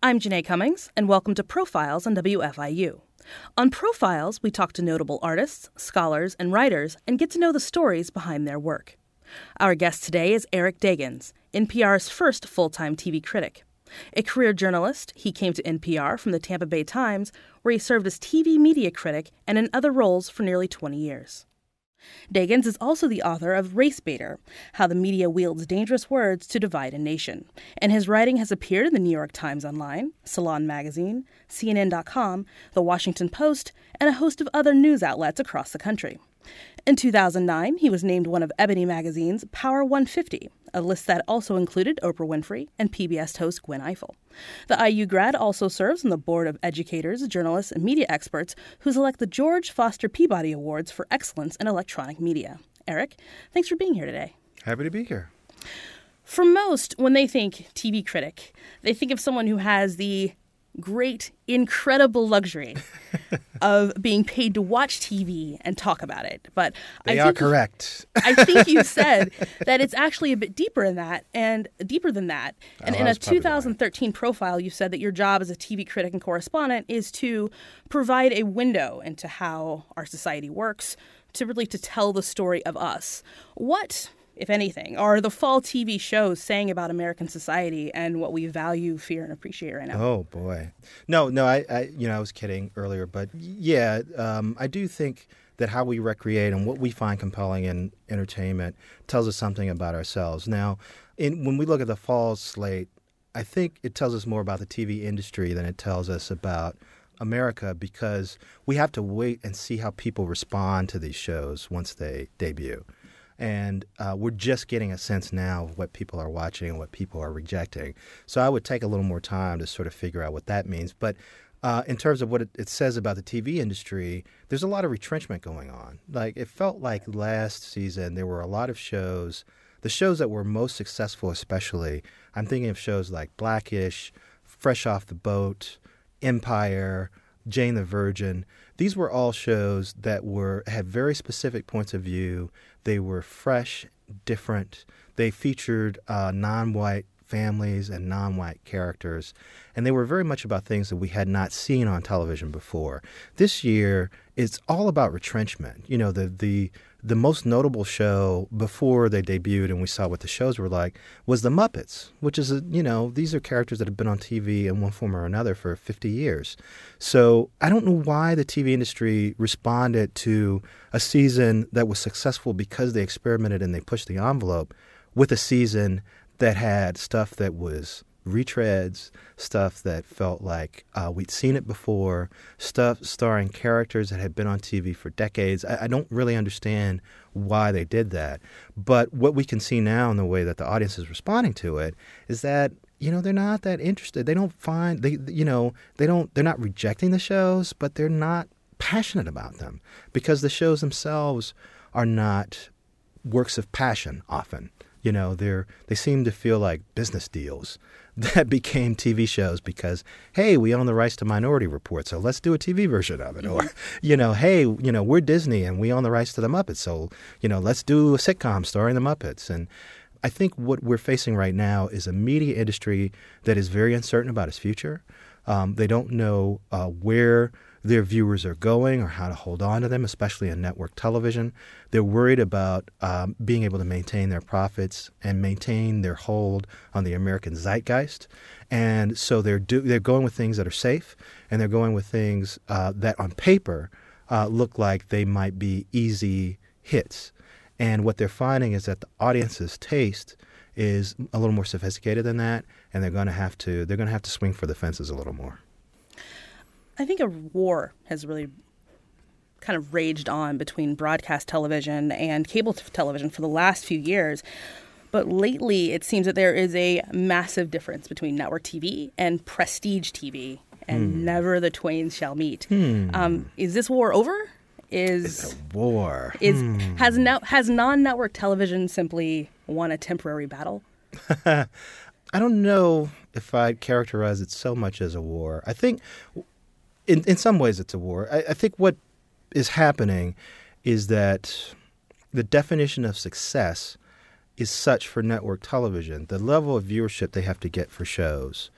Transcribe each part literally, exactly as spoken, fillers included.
I'm Janae Cummings, and welcome to Profiles on W F I U. On Profiles, we talk to notable artists, scholars, and writers and get to know the stories behind their work. Our guest today is Eric Deggans, N P R's first full-time T V critic. A career journalist, he came to N P R from the Tampa Bay Times, where he served as T V media critic and in other roles for nearly twenty years. Deggans is also the author of Race Baiter, How the Media Wields Dangerous Words to Divide a Nation, and his writing has appeared in the New York Times Online, Salon Magazine, C N N dot com, The Washington Post, and a host of other news outlets across the country. In two thousand nine, he was named one of Ebony Magazine's Power one fifty, a list that also included Oprah Winfrey and P B S host Gwen Ifill. The I U grad also serves on the board of educators, journalists, and media experts who select the George Foster Peabody Awards for Excellence in Electronic Media. Eric, thanks for being here today. Happy to be here. For most, when they think T V critic, they think of someone who has the great, incredible luxury of being paid to watch T V and talk about it. But they I think are correct. You, I think you said that it's actually a bit deeper in that and deeper than that. And oh, in a two thousand thirteen profile, you said that your job as a T V critic and correspondent is to provide a window into how our society works, to really to tell the story of us. What, if anything, are the fall T V shows saying about American society and what we value, fear, and appreciate right now? Oh, boy. No, no, I, I you know, I was kidding earlier, but yeah, um, I do think that how we recreate and what we find compelling in entertainment tells us something about ourselves. Now, in, when we look at the fall slate, I think it tells us more about the T V industry than it tells us about America, because we have to wait and see how people respond to these shows once they debut. And uh, we're just getting a sense now of what people are watching and what people are rejecting. So I would take a little more time to sort of figure out what that means. But uh, in terms of what it, it says about the T V industry, there's a lot of retrenchment going on. Like, it felt like last season there were a lot of shows, the shows that were most successful especially, I'm thinking of shows like Blackish, Fresh Off the Boat, Empire, Jane the Virgin. These were all shows that were had very specific points of view. They were fresh, different. They featured uh, non-white families and non-white characters. And they were very much about things that we had not seen on television before. This year, it's all about retrenchment. You know, the the the most notable show before they debuted and we saw what the shows were like was The Muppets, which is, a, you know, these are characters that have been on T V in one form or another for fifty years. So I don't know why the T V industry responded to a season that was successful because they experimented and they pushed the envelope with a season that had stuff that was retreads, stuff that felt like uh, we'd seen it before, stuff starring characters that had been on T V for decades. I, I don't really understand why they did that. But what we can see now in the way that the audience is responding to it is that, you know, they're not that interested. They don't find, they you know, they don't, they're not rejecting the shows, but they're not passionate about them because the shows themselves are not works of passion often. You know, they're, they seem to feel like business deals that became T V shows because, hey, we own the rights to Minority Report, so let's do a T V version of it. Mm-hmm. Or, you know, hey, you know, we're Disney and we own the rights to the Muppets, so, you know, let's do a sitcom starring the Muppets. And I think what we're facing right now is a media industry that is very uncertain about its future. Um, they don't know uh, where their viewers are going or how to hold on to them, especially in network television. They're worried about um, being able to maintain their profits and maintain their hold on the American zeitgeist. And so they're do- they're going with things that are safe, and they're going with things uh, that on paper uh, look like they might be easy hits. And what they're finding is that the audience's taste is a little more sophisticated than that, and they're going to have to they're going to have to swing for the fences a little more. I think a war has really kind of raged on between broadcast television and cable t- television for the last few years. But lately, it seems that there is a massive difference between network T V and prestige T V, and mm. never the twain shall meet. Mm. Um, is this war over? Is it's a war. Is mm. has no, has non-network television simply won a temporary battle? I don't know if I'd characterize it so much as a war. I think... In in some ways, it's a war. I, I think what is happening is that the definition of success is such for network television. The level of viewership they have to get for shows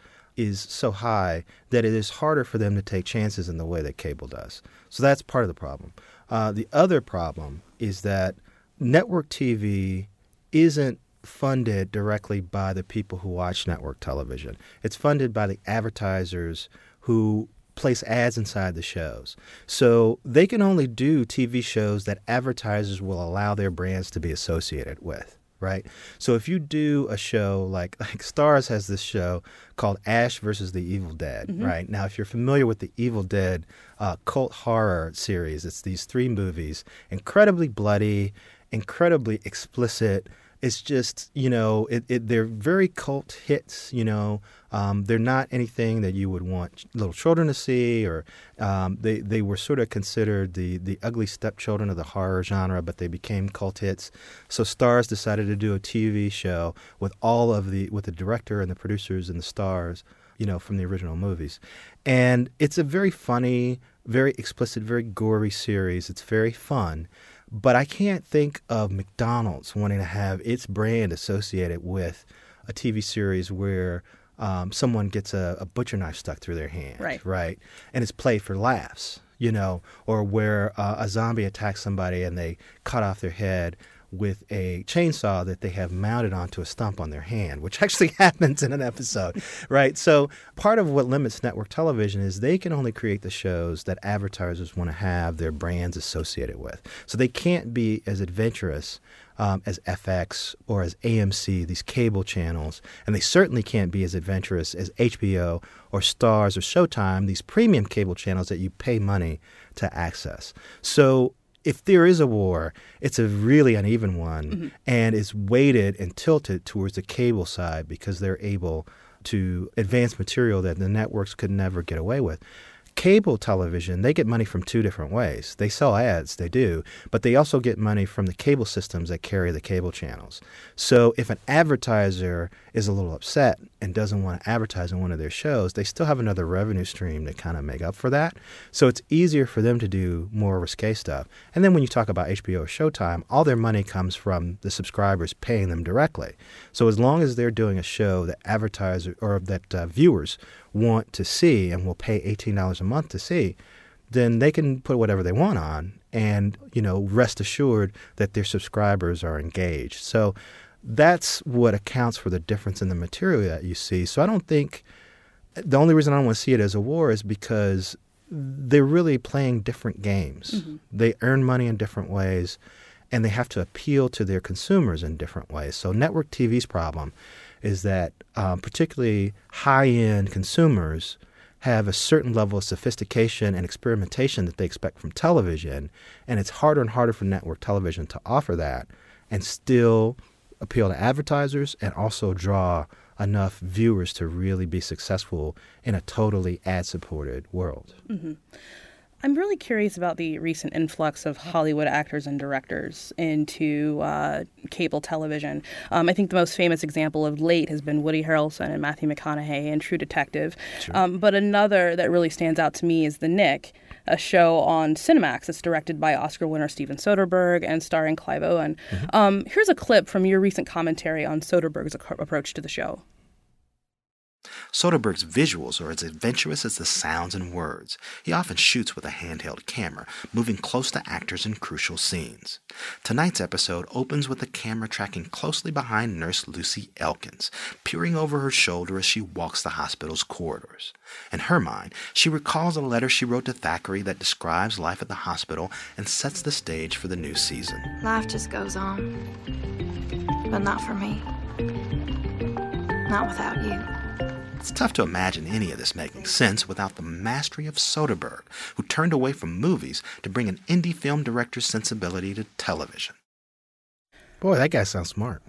is so high that it is harder for them to take chances in the way that cable does. So that's part of the problem. Uh, the other problem is that network T V isn't funded directly by the people who watch network television. It's funded by the advertisers who place ads inside the shows. So they can only do T V shows that advertisers will allow their brands to be associated with, right? So if you do a show like, like Starz has this show called Ash versus the Evil Dead, mm-hmm. right? Now, if you're familiar with the Evil Dead uh, cult horror series, it's these three movies, incredibly bloody, incredibly explicit. It's just, you know, it, it, they're very cult hits, you know. Um, they're not anything that you would want little children to see, or um, they, they were sort of considered the, the ugly stepchildren of the horror genre, but they became cult hits. So Starz decided to do a T V show with all of the, with the director and the producers and the stars, you know, from the original movies. And it's a very funny, very explicit, very gory series. It's very fun. But I can't think of McDonald's wanting to have its brand associated with a T V series where um, someone gets a, a butcher knife stuck through their hand, right? right? And it's played for laughs, you know, or where uh, a zombie attacks somebody and they cut off their head with a chainsaw that they have mounted onto a stump on their hand, which actually happens in an episode, right? So part of what limits network television is they can only create the shows that advertisers want to have their brands associated with. So they can't be as adventurous um, as F X or as A M C, these cable channels, and they certainly can't be as adventurous as H B O or Starz or Showtime, these premium cable channels that you pay money to access. So if there is a war, it's a really uneven one, mm-hmm. and it's weighted and tilted towards the cable side because they're able to advance material that the networks could never get away with. Cable television, they get money from two different ways. They sell ads, they do, but they also get money from the cable systems that carry the cable channels. So if an advertiser is a little upset and doesn't want to advertise on one of their shows, they still have another revenue stream to kind of make up for that. So it's easier for them to do more risque stuff. And then when you talk about H B O or Showtime, all their money comes from the subscribers paying them directly. So as long as they're doing a show that advertisers or that uh, viewers want to see and will pay eighteen dollars a month to see, then they can put whatever they want on and, you know, rest assured that their subscribers are engaged. So that's what accounts for the difference in the material that you see. So I don't think the only reason I don't want to see it as a war is because they're really playing different games. Mm-hmm. They earn money in different ways and they have to appeal to their consumers in different ways. So network T V's problem is that um, particularly high-end consumers have a certain level of sophistication and experimentation that they expect from television, and it's harder and harder for network television to offer that and still appeal to advertisers and also draw enough viewers to really be successful in a totally ad-supported world. Mm-hmm. I'm really curious about the recent influx of Hollywood actors and directors into uh, cable television. Um, I think the most famous example of late has been Woody Harrelson and Matthew McConaughey in True Detective. Sure. Um, but another that really stands out to me is The Nick, a show on Cinemax that's directed by Oscar winner Steven Soderbergh and starring Clive Owen. Mm-hmm. Um, here's a clip from your recent commentary on Soderbergh's ac- approach to the show. Soderbergh's visuals are as adventurous as the sounds and words. He often shoots with a handheld camera, moving close to actors in crucial scenes. Tonight's episode opens with the camera tracking closely behind Nurse Lucy Elkins, peering over her shoulder as she walks the hospital's corridors. In her mind, she recalls a letter she wrote to Thackeray that describes life at the hospital and sets the stage for the new season. Life just goes on, but not for me. Not without you. It's tough to imagine any of this making sense without the mastery of Soderbergh, who turned away from movies to bring an indie film director's sensibility to television. Boy, that guy sounds smart.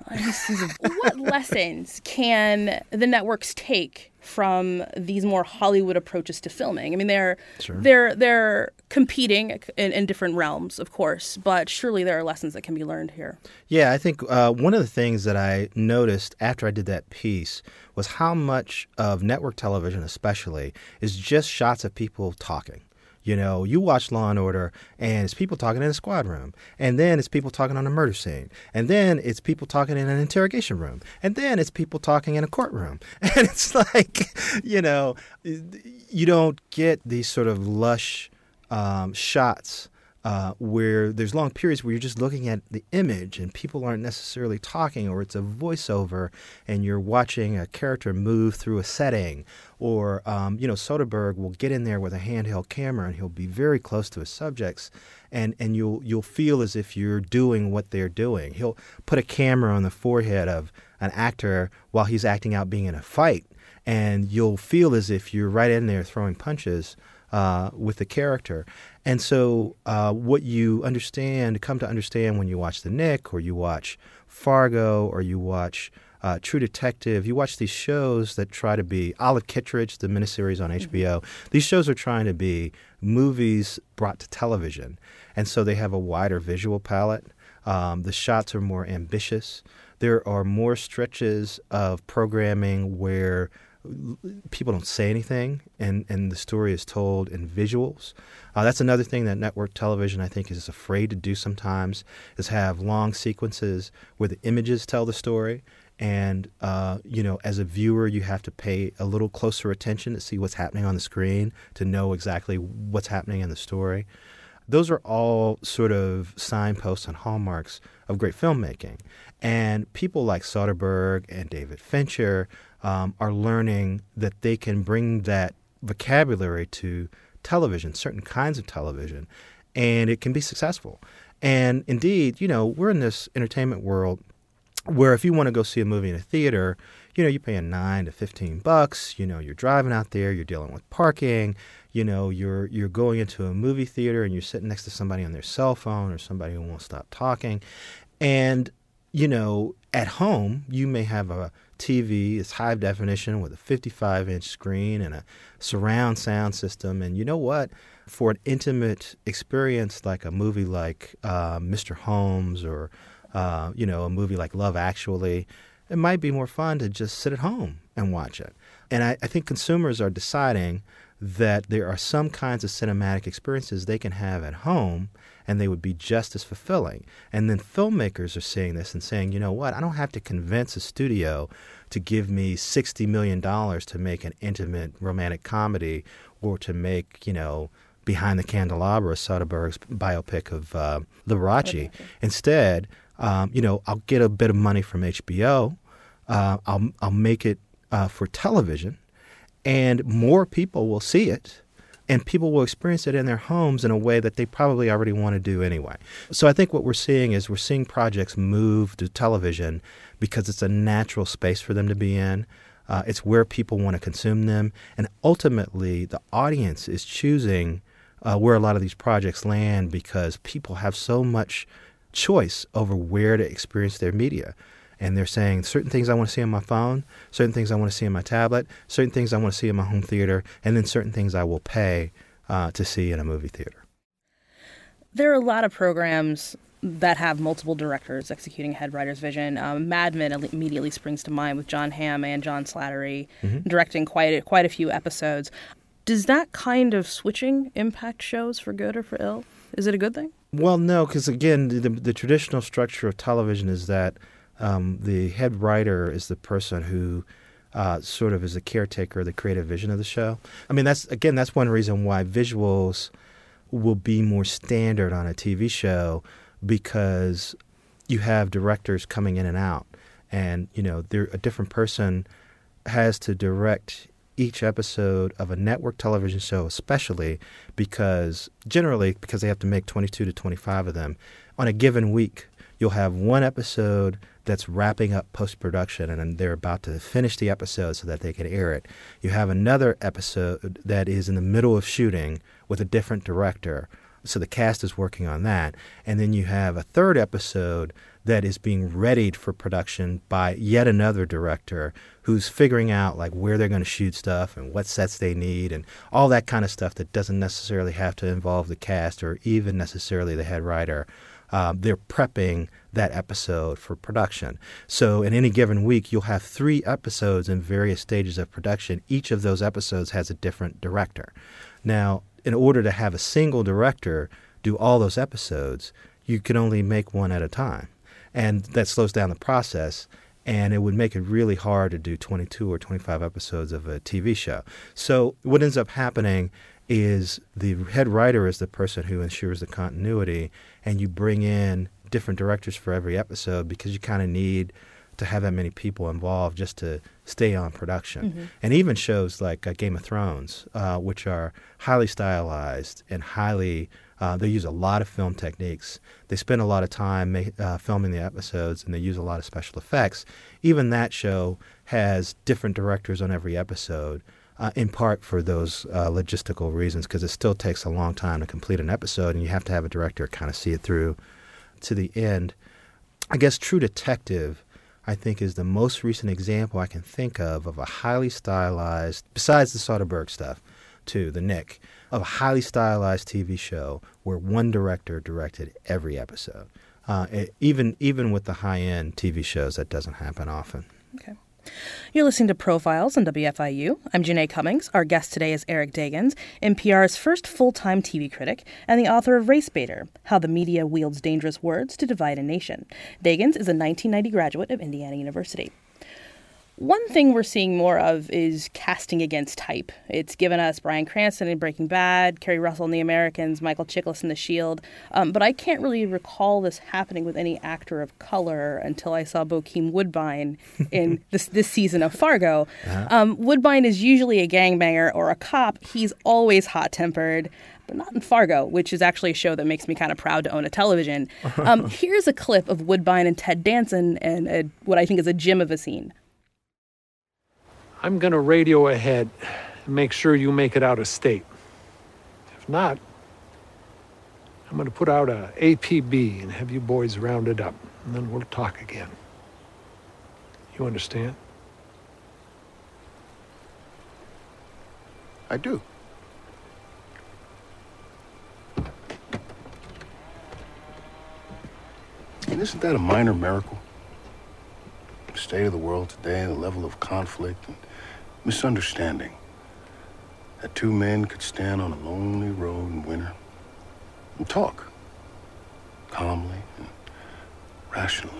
What lessons can the networks take from these more Hollywood approaches to filming? I mean, they're sure. they're they're competing in, in different realms, of course, but surely there are lessons that can be learned here. Yeah, I think uh, one of the things that I noticed after I did that piece was how much of network television, especially, is just shots of people talking. You know, you watch Law and Order, and it's people talking in the squad room. And then it's people talking on a murder scene. And then it's people talking in an interrogation room. And then it's people talking in a courtroom. And it's like, you know, you don't get these sort of lush um, shots uh, where there's long periods where you're just looking at the image and people aren't necessarily talking, or it's a voiceover and you're watching a character move through a setting. Or, um, you know, Soderbergh will get in there with a handheld camera and he'll be very close to his subjects, and, and you'll you'll feel as if you're doing what they're doing. He'll put a camera on the forehead of an actor while he's acting out being in a fight, and you'll feel as if you're right in there throwing punches uh, with the character. And so uh, what you understand, come to understand when you watch The Nick, or you watch Fargo, or you watch... Uh, True Detective, you watch these shows that try to be, Olive Kittredge, the miniseries on H B O, mm-hmm. These shows are trying to be movies brought to television. And so they have a wider visual palette. Um, the shots are more ambitious. There are more stretches of programming where people don't say anything, and, and the story is told in visuals. Uh, that's another thing that network television, I think, is afraid to do sometimes, is have long sequences where the images tell the story. And, uh, you know, as a viewer, you have to pay a little closer attention to see what's happening on the screen, to know exactly what's happening in the story. Those are all sort of signposts and hallmarks of great filmmaking. And people like Soderbergh and David Fincher um, are learning that they can bring that vocabulary to television, certain kinds of television, and it can be successful. And indeed, you know, we're in this entertainment world where if you want to go see a movie in a theater, you know, you're paying nine to fifteen bucks. You know, you're driving out there, you're dealing with parking. You know, you're you're going into a movie theater and you're sitting next to somebody on their cell phone or somebody who won't stop talking. And, you know, at home, you may have a T V, it's high definition with a fifty-five inch screen and a surround sound system. And you know what? For an intimate experience like a movie like uh, Mister Holmes, or Uh, you know, a movie like Love Actually, it might be more fun to just sit at home and watch it. And I, I think consumers are deciding that there are some kinds of cinematic experiences they can have at home, and they would be just as fulfilling. And then filmmakers are seeing this and saying, you know what, I don't have to convince a studio to give me sixty million dollars to make an intimate romantic comedy, or to make, you know, Behind the Candelabra, Soderbergh's biopic of uh, Liberace. Okay. Instead... Um, you know, I'll get a bit of money from H B O. Uh, I'll I'll make it uh, for television, and more people will see it, and people will experience it in their homes in a way that they probably already want to do anyway. So I think what we're seeing is we're seeing projects move to television because it's a natural space for them to be in. Uh, it's where people want to consume them, and ultimately the audience is choosing uh, where a lot of these projects land, because people have so much choice over where to experience their media. And they're saying certain things I want to see on my phone, certain things I want to see on my tablet, certain things I want to see in my home theater, and then certain things I will pay uh, to see in a movie theater. There are a lot of programs that have multiple directors executing a head writer's vision. Um, Mad Men immediately springs to mind, with John Hamm and John Slattery mm-hmm. directing quite a, quite a few episodes. Does that kind of switching impact shows for good or for ill? Is it a good thing? Well, no, because, again, the, the traditional structure of television is that um, the head writer is the person who uh, sort of is the caretaker of the creative vision of the show. I mean, that's again, that's one reason why visuals will be more standard on a T V show, because you have directors coming in and out. And, you know, they're, a different person has to direct each episode of a network television show, especially because generally because they have to make twenty-two to twenty-five of them on a given week. You'll have one episode that's wrapping up post-production, and they're about to finish the episode so that they can air it. You have another episode that is in the middle of shooting with a different director, so the cast is working on that. And then you have a third episode that is being readied for production by yet another director who's figuring out like where they're going to shoot stuff and what sets they need and all that kind of stuff that doesn't necessarily have to involve the cast or even necessarily the head writer. Uh, they're prepping that episode for production. So in any given week, you'll have three episodes in various stages of production. Each of those episodes has a different director. Now, in order to have a single director do all those episodes, you could only make one at a time. And that slows down the process, and it would make it really hard to do twenty-two or twenty-five episodes of a T V show. So what ends up happening is the head writer is the person who ensures the continuity, and you bring in different directors for every episode because you kind of need to have that many people involved just to stay on production. Mm-hmm. And even shows like uh, Game of Thrones, uh, which are highly stylized and highly... Uh, they use a lot of film techniques. They spend a lot of time ma- uh, filming the episodes, and they use a lot of special effects. Even that show has different directors on every episode, uh, in part for those uh, logistical reasons, because it still takes a long time to complete an episode, and you have to have a director kind of see it through to the end. I guess True Detective, I think, is the most recent example I can think of of a highly stylized, besides the Soderbergh stuff, too, the Nick, of a highly stylized T V show where one director directed every episode. Uh, it, even even with the high-end T V shows, that doesn't happen often. Okay. You're listening to Profiles on W F I U. I'm Janae Cummings. Our guest today is Eric Deggans, N P R's first full-time T V critic and the author of Race Baiter, How the Media Wields Dangerous Words to Divide a Nation. Deggans is a nineteen ninety graduate of Indiana University. One thing we're seeing more of is casting against type. It's given us Bryan Cranston in Breaking Bad, Kerry Russell in The Americans, Michael Chiklis in The Shield. Um, but I can't really recall this happening with any actor of color until I saw Bokeem Woodbine in this this season of Fargo. Uh-huh. Um, Woodbine is usually a gangbanger or a cop. He's always hot-tempered. Not in Fargo, which is actually a show that makes me kind of proud to own a television. Um, here's a clip of Woodbine and Ted Danson and a, what I think is a gem of a scene. I'm going to radio ahead and make sure you make it out of state. If not, I'm going to put out a A P B and have you boys rounded up, and then we'll talk again. You understand? I do. And isn't that a minor miracle? The state of the world today, the level of conflict and misunderstanding. That two men could stand on a lonely road in winter and talk calmly and rationally.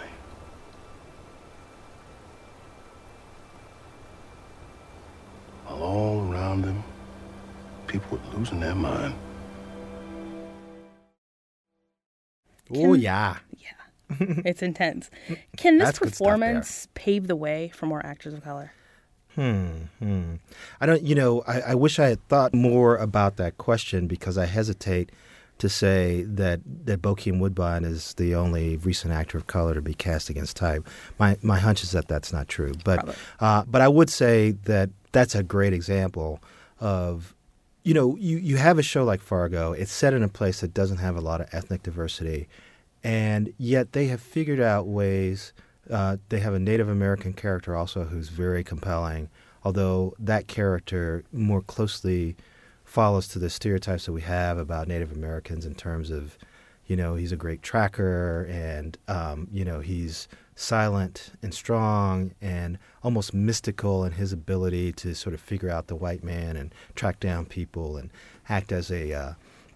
While all around them, people were losing their mind. Oh, yeah. Yeah. It's intense. Can this That's performance pave the way for more actors of color? Hmm. hmm. I don't, you know, I, I wish I had thought more about that question, because I hesitate to say that, that Bokeem Woodbine is the only recent actor of color to be cast against type. My my hunch is that that's not true. But, uh, but I would say that that's a great example of, you know, you, you have a show like Fargo. It's set in a place that doesn't have a lot of ethnic diversity. And yet they have figured out ways. Uh, they have a Native American character also who's very compelling, although that character more closely follows to the stereotypes that we have about Native Americans in terms of, you know, he's a great tracker and, um, you know, he's silent and strong and almost mystical in his ability to sort of figure out the white man and track down people and act as a... Uh,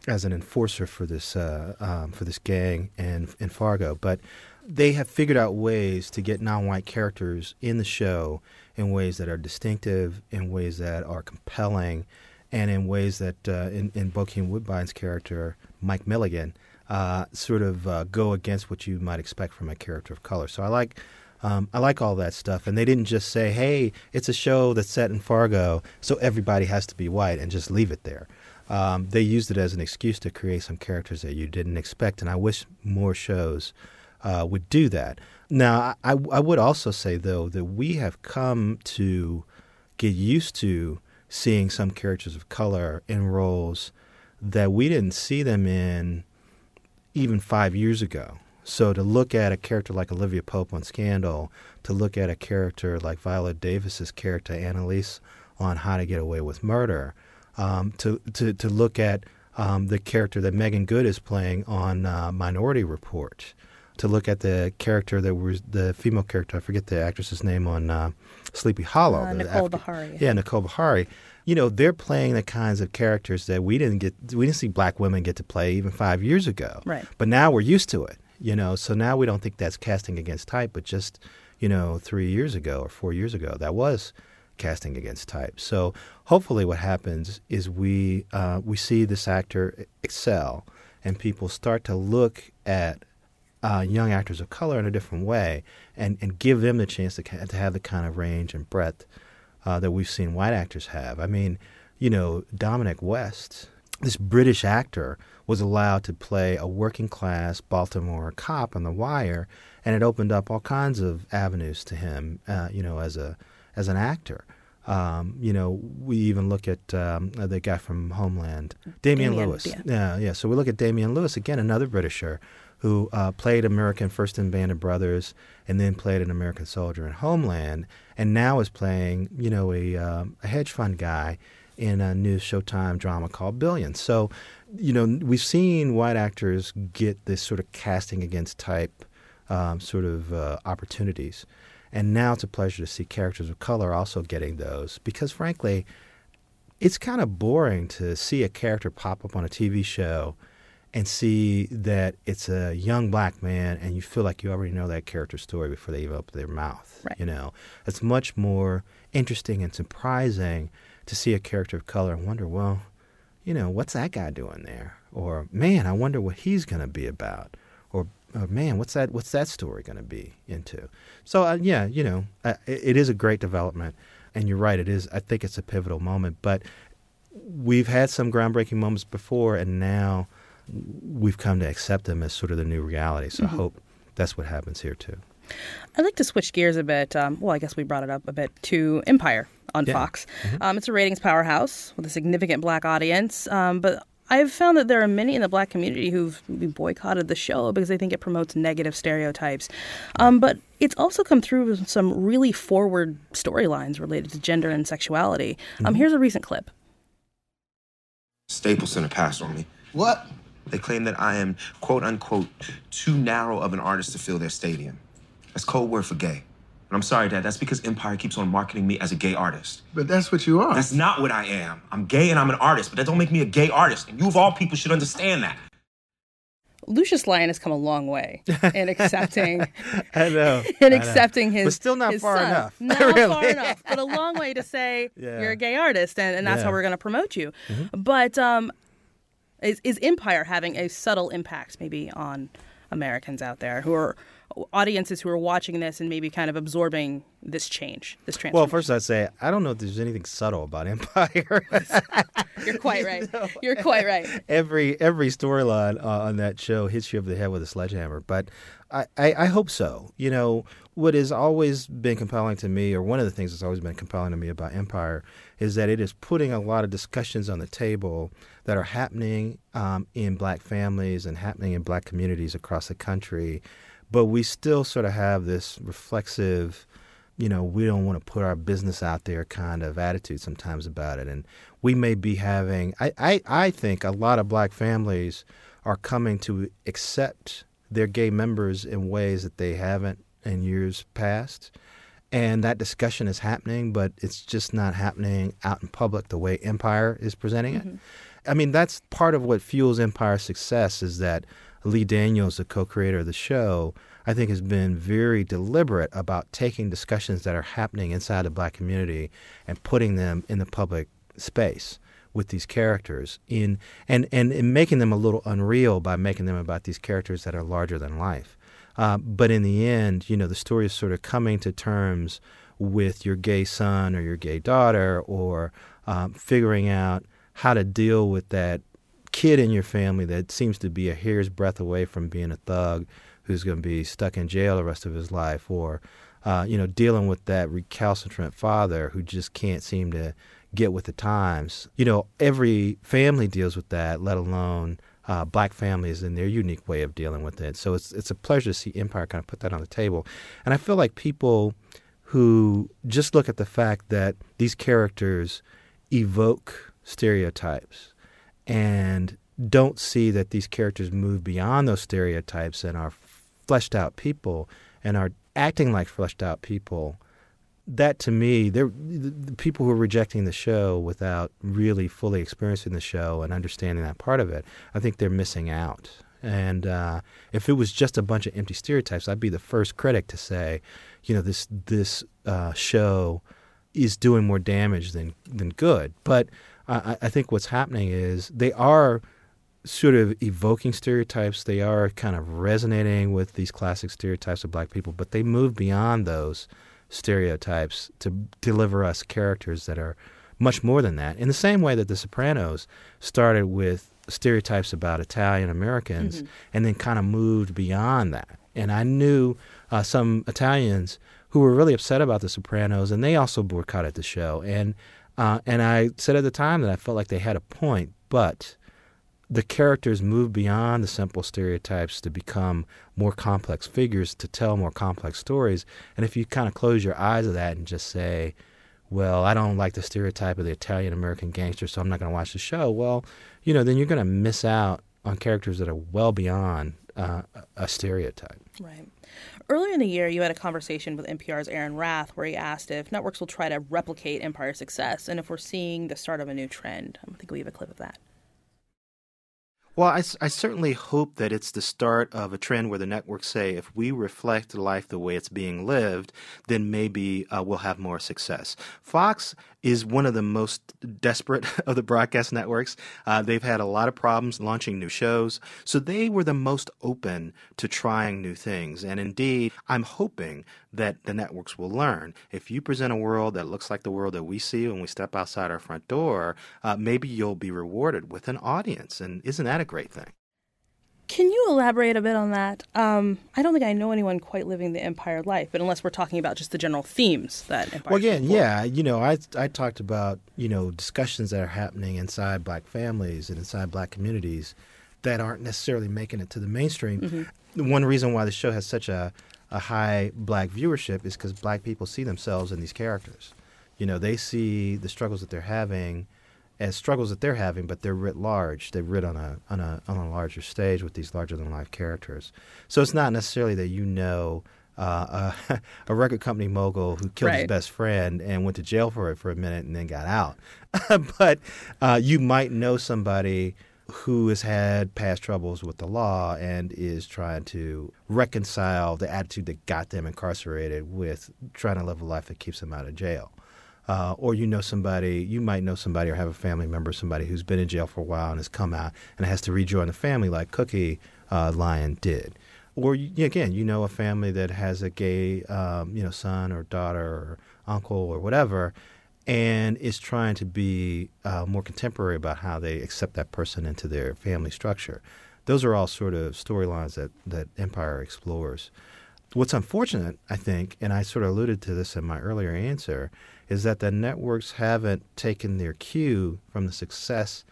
as an enforcer for this uh, um, for this gang in, in Fargo. But they have figured out ways to get non-white characters in the show in ways that are distinctive, in ways that are compelling, and in ways that, uh, in, in Bokeem Woodbine's character, Mike Milligan, uh, sort of uh, go against what you might expect from a character of color. So I like... Um, I like all that stuff. And they didn't just say, hey, it's a show that's set in Fargo, so everybody has to be white, and just leave it there. Um, they used it as an excuse to create some characters that you didn't expect. And I wish more shows uh, would do that. Now, I, I would also say, though, that we have come to get used to seeing some characters of color in roles that we didn't see them in even five years ago. So to look at a character like Olivia Pope on Scandal, to look at a character like Viola Davis's character Annalise on How to Get Away with Murder, um, to, to to look at um, the character that Megan Good is playing on uh, Minority Report, to look at the character that was the female character, I forget the actress's name on uh, Sleepy Hollow, uh, Nicole Beharie. Yeah, Nicole Beharie. you know, they're playing the kinds of characters that we didn't get, we didn't see black women get to play even five years ago. Right. But now we're used to it, you know, so now we don't think that's casting against type, but just, you know, three years ago or four years ago, that was casting against type. So hopefully what happens is we uh, we see this actor excel and people start to look at uh, young actors of color in a different way and, and give them the chance to, to have the kind of range and breadth uh, that we've seen white actors have. I mean, you know, Dominic West, this British actor, was allowed to play a working-class Baltimore cop on The Wire, and it opened up all kinds of avenues to him, uh, you know, as a as an actor. Um, you know, we even look at um, the guy from Homeland, Damian, Damian Lewis. Yeah. yeah, yeah. So we look at Damian Lewis, again, another Britisher who uh, played American first in Band of Brothers and then played an American soldier in Homeland, and now is playing, you know, a, um, a hedge fund guy in a new Showtime drama called Billions. So, you know, we've seen white actors get this sort of casting against type um, sort of uh, opportunities. And now it's a pleasure to see characters of color also getting those because, frankly, it's kind of boring to see a character pop up on a T V show and see that it's a young black man and you feel like you already know that character's story before they even open their mouth. Right. You know, it's much more interesting and surprising to see a character of color and wonder, well, you know, what's that guy doing there? Or, man, I wonder what he's going to be about. Oh, man, what's that? What's that story going to be into? So uh, yeah, you know, uh, it, it is a great development, and you're right. It is. I think it's a pivotal moment. But we've had some groundbreaking moments before, and now we've come to accept them as sort of the new reality. So mm-hmm. I hope that's what happens here too. I'd like to switch gears a bit. Um, well, I guess we brought it up a bit to Empire on yeah. Fox. Mm-hmm. Um, it's a ratings powerhouse with a significant black audience, um, but. I've found that there are many in the black community who've boycotted the show because they think it promotes negative stereotypes. Um, but it's also come through with some really forward storylines related to gender and sexuality. Um, here's a recent clip. Staples Center passed on me. What? They claim that I am, quote unquote, too narrow of an artist to fill their stadium. That's code word for gay. And I'm sorry, Dad, that's because Empire keeps on marketing me as a gay artist. But that's what you are. That's not what I am. I'm gay and I'm an artist, but that don't make me a gay artist. And you of all people should understand that. Lucius Lyon has come a long way in accepting I know, in I accepting know. his But still not far son. enough. Not really. far enough, but a long way to say yeah. you're a gay artist and, and that's yeah. how we're going to promote you. Mm-hmm. But um, is, is Empire having a subtle impact maybe on Americans out there who are audiences who are watching this and maybe kind of absorbing this change, this transformation? Well, first I'd say, I don't know if there's anything subtle about Empire. You're quite right. You know, You're quite right. Every every storyline uh, on that show hits you over the head with a sledgehammer. But I, I, I hope so. You know, what has always been compelling to me, or one of the things that's always been compelling to me about Empire, is that it is putting a lot of discussions on the table that are happening um, in black families and happening in black communities across the country. But we still sort of have this reflexive, you know, we don't want to put our business out there kind of attitude sometimes about it. And we may be having, I, I, I think a lot of black families are coming to accept their gay members in ways that they haven't in years past. And that discussion is happening, but it's just not happening out in public the way Empire is presenting it. Mm-hmm. I mean, that's part of what fuels Empire's success is that Lee Daniels, the co-creator of the show, I think has been very deliberate about taking discussions that are happening inside the black community and putting them in the public space with these characters in and, and, and making them a little unreal by making them about these characters that are larger than life. Uh, but in the end, you know, the story is sort of coming to terms with your gay son or your gay daughter or um, figuring out how to deal with that kid in your family that seems to be a hair's breadth away from being a thug who's going to be stuck in jail the rest of his life or, uh, you know, dealing with that recalcitrant father who just can't seem to get with the times. You know, every family deals with that, let alone uh, black families in their unique way of dealing with it. So it's it's a pleasure to see Empire kind of put that on the table. And I feel like people who just look at the fact that these characters evoke stereotypes and don't see that these characters move beyond those stereotypes and are fleshed out people and are acting like fleshed out people that to me, the, the people who are rejecting the show without really fully experiencing the show and understanding that part of it, I think they're missing out. And uh, if it was just a bunch of empty stereotypes, I'd be the first critic to say, you know, this this uh, show is doing more damage than than good. But I, I think what's happening is they are sort of evoking stereotypes. They are kind of resonating with these classic stereotypes of black people, but they move beyond those stereotypes to deliver us characters that are much more than that. In the same way that The Sopranos started with stereotypes about Italian Americans mm-hmm. and then kind of moved beyond that. And I knew uh, some Italians who were really upset about The Sopranos, and they also boycotted the show. And uh, and I said at the time that I felt like they had a point, but the characters move beyond the simple stereotypes to become more complex figures, to tell more complex stories. And if you kind of close your eyes to that and just say, well, I don't like the stereotype of the Italian-American gangster, so I'm not going to watch the show, well, you know, then you're going to miss out on characters that are well beyond uh, a stereotype. Right. Earlier in the year, you had a conversation with N P R's Aaron Rath where he asked if networks will try to replicate Empire's success and if we're seeing the start of a new trend. I think we have a clip of that. Well, I, I certainly hope that it's the start of a trend where the networks say, if we reflect life the way it's being lived, then maybe uh, we'll have more success. Fox is one of the most desperate of the broadcast networks. Uh, they've had a lot of problems launching new shows, so they were the most open to trying new things. And indeed, I'm hoping that the networks will learn. If you present a world that looks like the world that we see when we step outside our front door, uh, maybe you'll be rewarded with an audience. And isn't that a great thing? Can you elaborate a bit on that? Um, I don't think I know anyone quite living the Empire life, but unless we're talking about just the general themes that Empire. Well, again, yeah, you know, I I talked about, you know, discussions that are happening inside black families and inside black communities that aren't necessarily making it to the mainstream. Mm-hmm. One reason why the show has such a, a high black viewership is because black people see themselves in these characters. You know, they see the struggles that they're having as struggles that they're having, but they're writ large. They're writ on a on a on a larger stage with these larger than life characters. So it's not necessarily that you know uh, a, a record company mogul who killed right. his best friend and went to jail for it for a minute and then got out, but uh, you might know somebody who has had past troubles with the law and is trying to reconcile the attitude that got them incarcerated with trying to live a life that keeps them out of jail. Uh, or you know somebody, you might know somebody or have a family member, somebody who's been in jail for a while and has come out and has to rejoin the family like Cookie uh, Lion did. Or, you, again, you know a family that has a gay um, you know, son or daughter or uncle or whatever and is trying to be uh, more contemporary about how they accept that person into their family structure. Those are all sort of storylines that, that Empire explores. What's unfortunate, I think, and I sort of alluded to this in my earlier answer, is that the networks haven't taken their cue from the success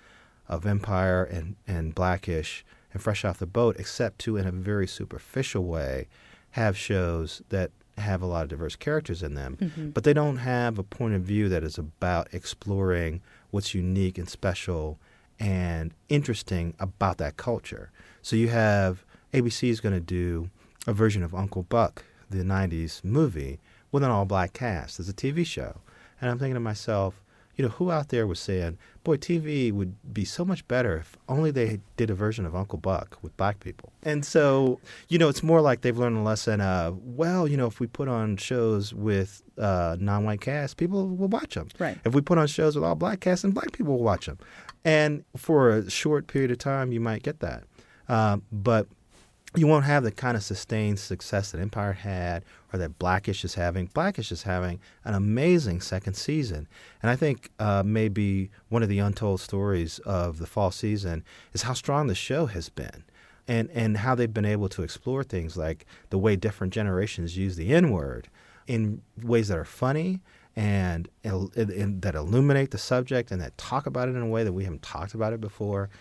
of Empire and, and Blackish and Fresh Off the Boat, except to, in a very superficial way, have shows that have a lot of diverse characters in them. Mm-hmm. But they don't have a point of view that is about exploring what's unique and special and interesting about that culture. So you have A B C is going to do a version of Uncle Buck, the nineties movie, with an all-black cast as a T V show. And I'm thinking to myself, you know, who out there was saying, boy, T V would be so much better if only they did a version of Uncle Buck with black people. And so, you know, it's more like they've learned a lesson of, well, you know, if we put on shows with uh, non-white cast, people will watch them. Right. If we put on shows with all black cast, then black people will watch them. And for a short period of time, you might get that. Um, but you won't have the kind of sustained success that Empire had or that Blackish is having. Blackish is having an amazing second season. And I think uh, maybe one of the untold stories of the fall season is how strong the show has been and, and how they've been able to explore things like the way different generations use the N-word in ways that are funny and, and, and that illuminate the subject and that talk about it in a way that we haven't talked about it before.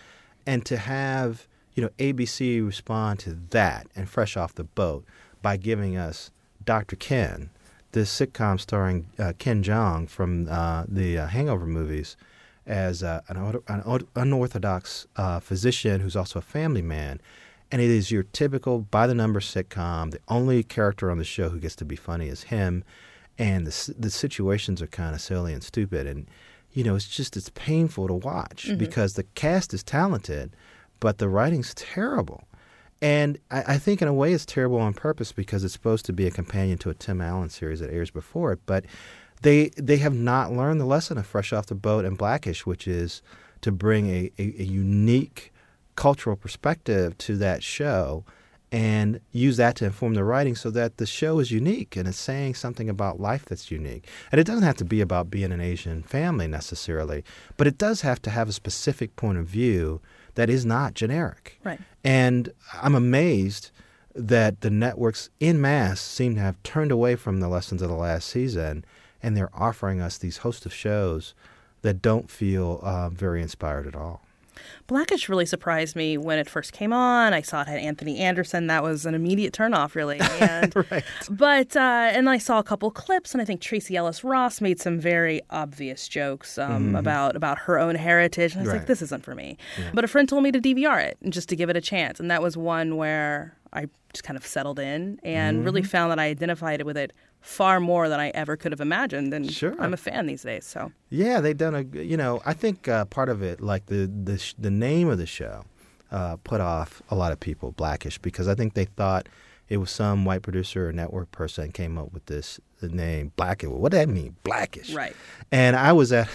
And to have, you know, A B C respond to that and Fresh Off the Boat by giving us Doctor Ken, this sitcom starring uh, Ken Jeong from uh, the uh, Hangover movies, as uh, an, an unorthodox uh, physician who's also a family man. And it is your typical by-the-numbers sitcom. The only character on the show who gets to be funny is him. and the the situations are kind of silly and stupid, and you know, it's just it's painful to watch mm-hmm. because the cast is talented, but the writing's terrible. And I, I think in a way it's terrible on purpose because it's supposed to be a companion to a Tim Allen series that airs before it. But they they have not learned the lesson of Fresh Off the Boat and Blackish, which is to bring a, a, a unique cultural perspective to that show and use that to inform the writing so that the show is unique and it's saying something about life that's unique. And it doesn't have to be about being an Asian family necessarily, but it does have to have a specific point of view that is not generic. Right. And I'm amazed that the networks en masse seem to have turned away from the lessons of the last season, and they're offering us these host of shows that don't feel uh, very inspired at all. Blackish really surprised me when it first came on. I saw it had Anthony Anderson. That was an immediate turnoff, really. And, right. But uh, and I saw a couple clips, and I think Tracy Ellis Ross made some very obvious jokes um, mm-hmm. about about her own heritage. And I was right. like, this isn't for me. Yeah. But a friend told me to D V R it and just to give it a chance. And that was one where I just kind of settled in and mm-hmm. really found that I identified with it far more than I ever could have imagined, and sure. I'm a fan these days. So yeah, they've done a you know I think uh, part of it, like the the, sh- the name of the show, uh, put off a lot of people, Blackish, because I think they thought it was some white producer or network person came up with this the name Blackish. What did that mean, Blackish? Right. And I was at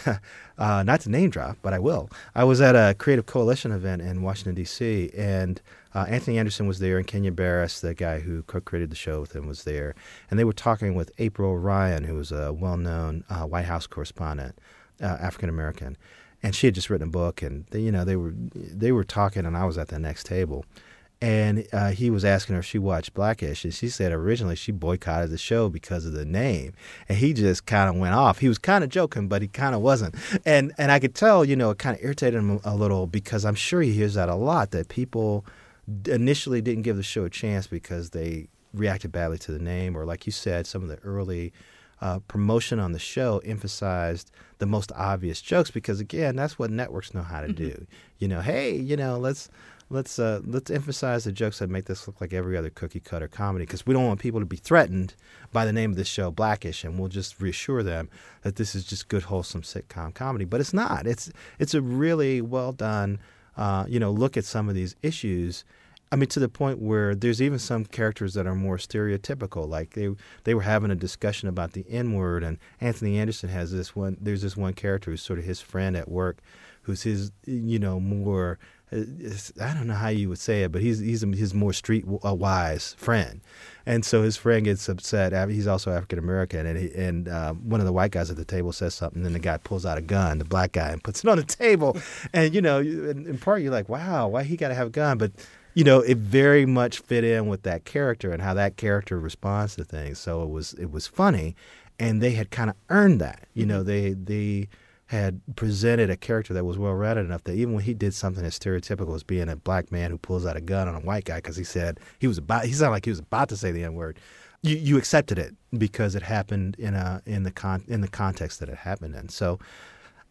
uh, not to name drop, but I will. I was at a Creative Coalition event in Washington D C, and Uh, Anthony Anderson was there, and Kenya Barris, the guy who co-created the show with him, was there. And they were talking with April Ryan, who was a well-known uh, White House correspondent, uh, African-American. And she had just written a book, and they, you know they were they were talking, and I was at the next table. And uh, he was asking her if she watched Blackish, and she said originally she boycotted the show because of the name. And he just kind of went off. He was kind of joking, but he kind of wasn't. And, and I could tell, you know, it kind of irritated him a little because I'm sure he hears that a lot, that people initially didn't give the show a chance because they reacted badly to the name, or like you said, some of the early uh, promotion on the show emphasized the most obvious jokes because, again, that's what networks know how to do. Mm-hmm. You know, hey, you know, let's let's uh, let's emphasize the jokes that make this look like every other cookie cutter comedy because we don't want people to be threatened by the name of this show, Blackish, and we'll just reassure them that this is just good, wholesome sitcom comedy. But it's not. It's it's a really well done. Uh, you know, look at some of these issues. I mean, to the point where there's even some characters that are more stereotypical. Like they they were having a discussion about the N-word, and Anthony Anderson has this one. There's this one character who's sort of his friend at work, who's his, you know, more. I don't know how you would say it, but he's he's his more street wise friend, and so his friend gets upset. He's also African American, and he, and uh, one of the white guys at the table says something, and then the guy pulls out a gun, the black guy, and puts it on the table, and you know, in, in part you're like, wow, why he got to have a gun, but you know, it very much fit in with that character and how that character responds to things. So it was it was funny, and they had kind of earned that, you know, they they. had presented a character that was well-read enough that even when he did something as stereotypical as being a black man who pulls out a gun on a white guy because he said he was about, he sounded like he was about to say the N-word, you, you accepted it because it happened in a in the con, in the context that it happened in. So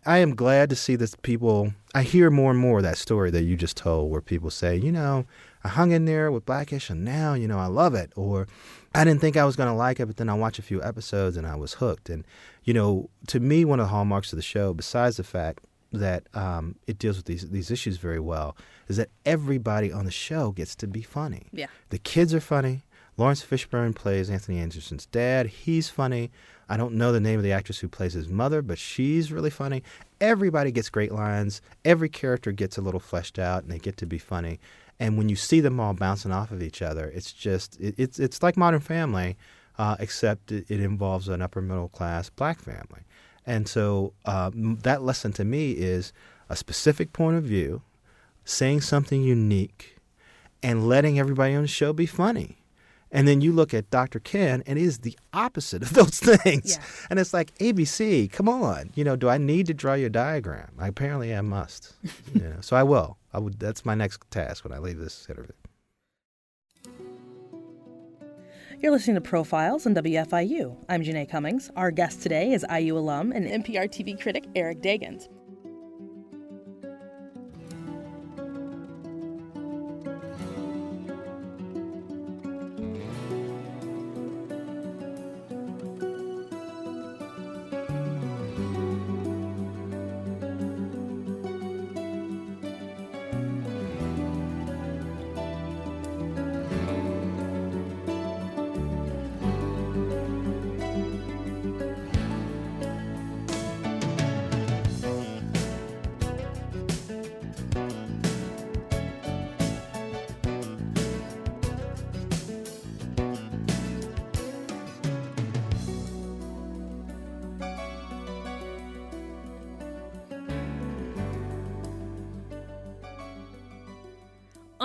I am glad to see that people. I hear more and more that story that you just told, where people say, you know, I hung in there with Blackish, and now you know I love it, or I didn't think I was going to like it, but then I watched a few episodes and I was hooked. And, you know, to me, one of the hallmarks of the show, besides the fact that um, it deals with these these issues very well, is that everybody on the show gets to be funny. Yeah. The kids are funny. Lawrence Fishburne plays Anthony Anderson's dad. He's funny. I don't know the name of the actress who plays his mother, but she's really funny. Everybody gets great lines. Every character gets a little fleshed out, and they get to be funny. And when you see them all bouncing off of each other, it's just it, it's it's like Modern Family, uh, except it, it involves an upper middle class black family. And so uh, that lesson to me is a specific point of view, saying something unique, and letting everybody on the show be funny. And then you look at Doctor Ken, and it is the opposite of those things. Yeah. And it's like, A B C, come on. You know, do I need to draw your diagram? I, apparently, I must. You know, so I will. I would. That's my next task when I leave this interview. You're listening to Profiles on W F I U. I'm Janae Cummings. Our guest today is I U alum and N P R T V critic Eric Deggans.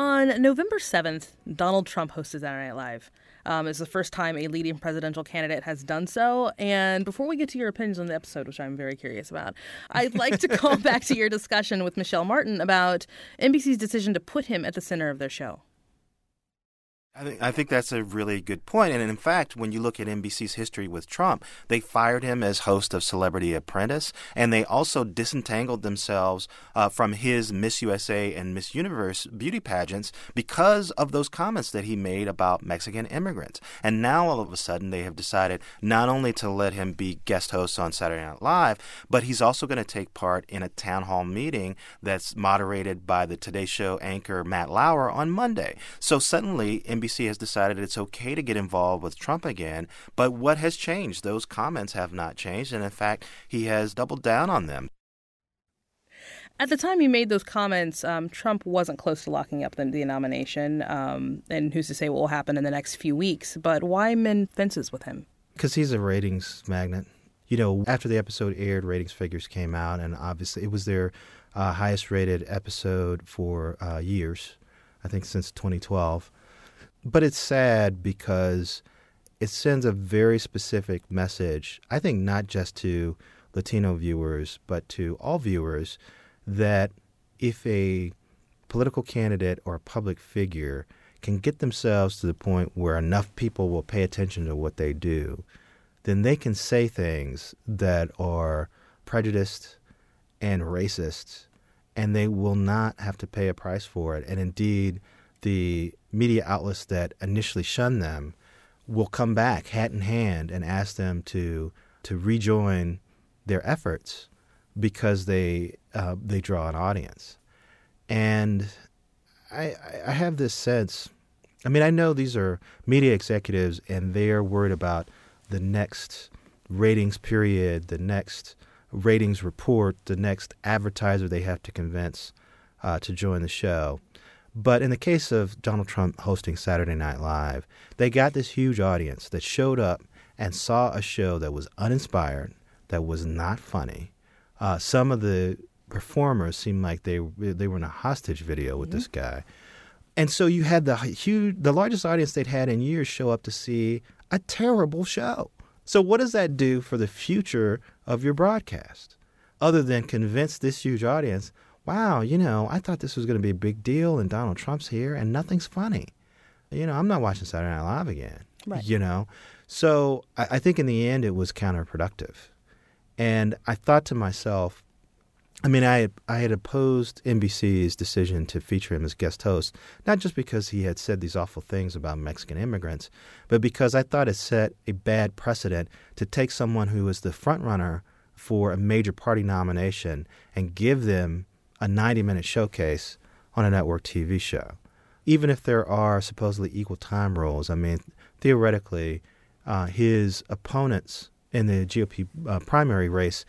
On November seventh, Donald Trump hosted Saturday Night Live. Um, it's the first time a leading presidential candidate has done so. And before we get to your opinions on the episode, which I'm very curious about, I'd like to call back to your discussion with Michelle Martin about N B C's decision to put him at the center of their show. I think, I think that's a really good point. And in fact, when you look at N B C's history with Trump, they fired him as host of Celebrity Apprentice, and they also disentangled themselves uh, from his Miss U S A and Miss Universe beauty pageants because of those comments that he made about Mexican immigrants. And now all of a sudden they have decided not only to let him be guest host on Saturday Night Live, but he's also going to take part in a town hall meeting that's moderated by the Today Show anchor Matt Lauer on Monday. So suddenly N B C has decided it's okay to get involved with Trump again, but what has changed? Those comments have not changed, and in fact, he has doubled down on them. At the time he made those comments, um, Trump wasn't close to locking up the, the nomination, um, and who's to say what will happen in the next few weeks, but why mend fences with him? Because he's a ratings magnet. You know, after the episode aired, ratings figures came out, and obviously it was their uh, highest-rated episode for uh, years, I think since twenty twelve. But it's sad because it sends a very specific message, I think not just to Latino viewers, but to all viewers, that if a political candidate or a public figure can get themselves to the point where enough people will pay attention to what they do, then they can say things that are prejudiced and racist, and they will not have to pay a price for it. And indeed, the media outlets that initially shunned them will come back hat in hand and ask them to to rejoin their efforts because they uh, they draw an audience. And I, I have this sense, I mean, I know these are media executives and they're worried about the next ratings period, the next ratings report, the next advertiser they have to convince uh, to join the show. But in the case of Donald Trump hosting Saturday Night Live, they got this huge audience that showed up and saw a show that was uninspired, that was not funny. Uh, some of the performers seemed like they they were in a hostage video with mm-hmm. this guy. And so you had the huge, the largest audience they'd had in years show up to see a terrible show. So what does that do for the future of your broadcast, other than convince this huge audience, wow, you know, I thought this was going to be a big deal and Donald Trump's here and nothing's funny. You know, I'm not watching Saturday Night Live again, right. You know. So I, I think in the end it was counterproductive. And I thought to myself, I mean, I had, I had opposed N B C's decision to feature him as guest host, not just because he had said these awful things about Mexican immigrants, but because I thought it set a bad precedent to take someone who was the front runner for a major party nomination and give them a ninety-minute showcase on a network T V show. Even if there are supposedly equal time rules, I mean, theoretically, uh, his opponents in the G O P uh, primary race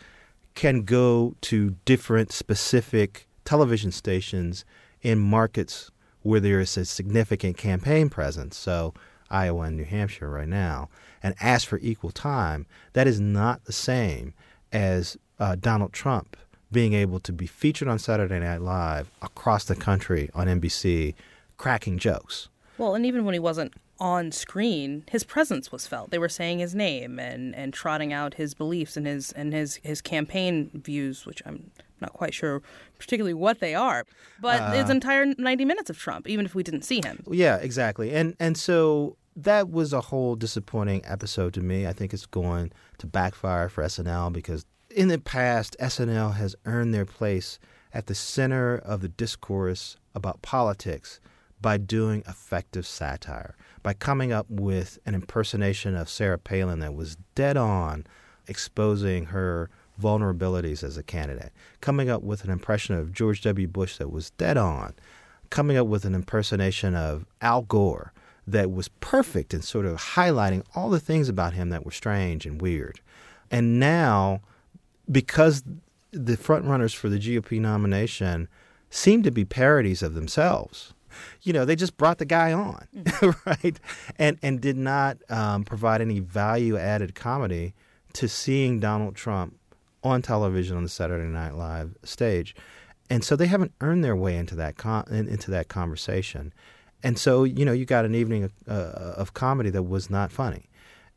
can go to different specific television stations in markets where there is a significant campaign presence, so Iowa and New Hampshire right now, and ask for equal time. That is not the same as uh, Donald Trump being able to be featured on Saturday Night Live across the country on N B C, cracking jokes. Well, and even when he wasn't on screen, his presence was felt. They were saying his name and, and trotting out his beliefs and his and his, his campaign views, which I'm not quite sure particularly what they are. But uh, his entire ninety minutes of Trump, even if we didn't see him. Yeah, exactly. And and so that was a whole disappointing episode to me. I think it's going to backfire for S N L because in the past, S N L has earned their place at the center of the discourse about politics by doing effective satire, by coming up with an impersonation of Sarah Palin that was dead on, exposing her vulnerabilities as a candidate, coming up with an impression of George W. Bush that was dead on, coming up with an impersonation of Al Gore that was perfect in sort of highlighting all the things about him that were strange and weird. And now, because the frontrunners for the G O P nomination seem to be parodies of themselves. You know, they just brought the guy on, mm-hmm. right? And and did not um, provide any value-added comedy to seeing Donald Trump on television on the Saturday Night Live stage. And so they haven't earned their way into that con- into that conversation. And so, you know, you got an evening of, uh, of comedy that was not funny.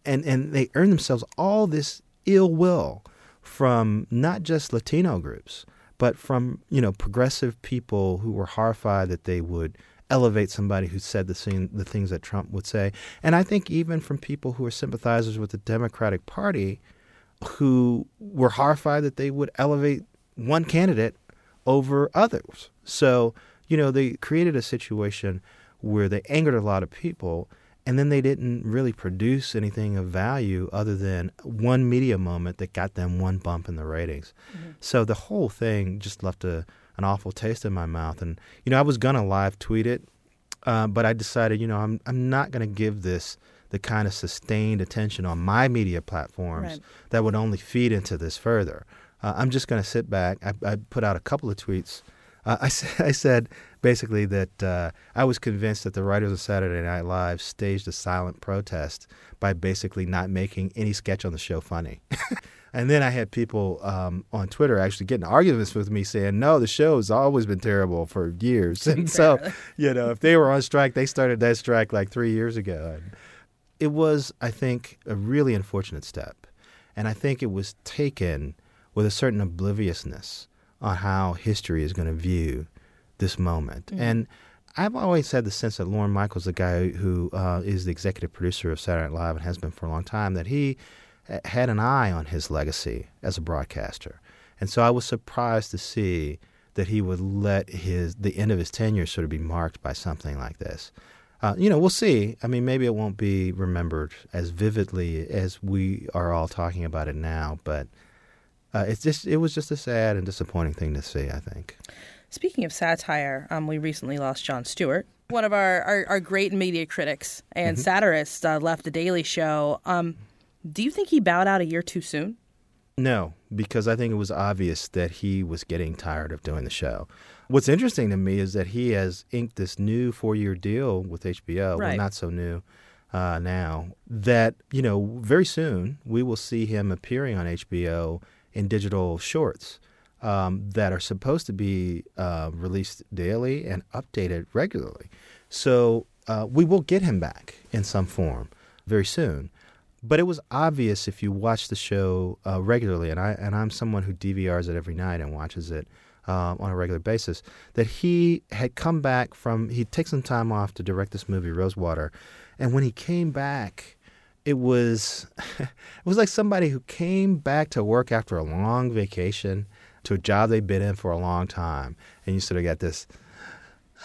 And and they earned themselves all this ill will from not just Latino groups, but from, you know, progressive people who were horrified that they would elevate somebody who said the, scene, the things that Trump would say. And I think even from people who are sympathizers with the Democratic Party who were horrified that they would elevate one candidate over others. So, you know, they created a situation where they angered a lot of people, and then they didn't really produce anything of value other than one media moment that got them one bump in the ratings. Mm-hmm. So the whole thing just left a, an awful taste in my mouth. And, you know, I was going to live tweet it, uh, but I decided, you know, I'm I'm not going to give this the kind of sustained attention on my media platforms right. that would only feed into this further. Uh, I'm just going to sit back. I, I put out a couple of tweets. Uh, I, I said basically that uh, I was convinced that the writers of Saturday Night Live staged a silent protest by basically not making any sketch on the show funny. And then I had people um, on Twitter actually getting arguments with me saying, no, the show has always been terrible for years. And so, you know, if they were on strike, they started that strike like three years ago. And it was, I think, a really unfortunate step. And I think it was taken with a certain obliviousness on how history is going to view this moment. Mm-hmm. And I've always had the sense that Lorne Michaels, the guy who uh, is the executive producer of Saturday Night Live and has been for a long time, that he had an eye on his legacy as a broadcaster. And so I was surprised to see that he would let his the end of his tenure sort of be marked by something like this. Uh, you know, we'll see. I mean, maybe it won't be remembered as vividly as we are all talking about it now, but Uh, it's just it was just a sad and disappointing thing to see, I think. Speaking of satire, um, we recently lost Jon Stewart, one of our, our, our great media critics and mm-hmm. satirists, uh, left The Daily Show. Um, do you think he bowed out a year too soon? No, because I think it was obvious that he was getting tired of doing the show. What's interesting to me is that he has inked this new four-year deal with H B O, right. well, not so new uh, now, that, you know, very soon we will see him appearing on H B O in digital shorts um, that are supposed to be uh, released daily and updated regularly. So uh, we will get him back in some form very soon. But it was obvious if you watch the show uh, regularly, and, I, and I'm someone who D V Rs it every night and watches it uh, on a regular basis, that he had come back from, he'd take some time off to direct this movie, Rosewater. And when he came back, It was it was like somebody who came back to work after a long vacation to a job they'd been in for a long time. And you sort of got this,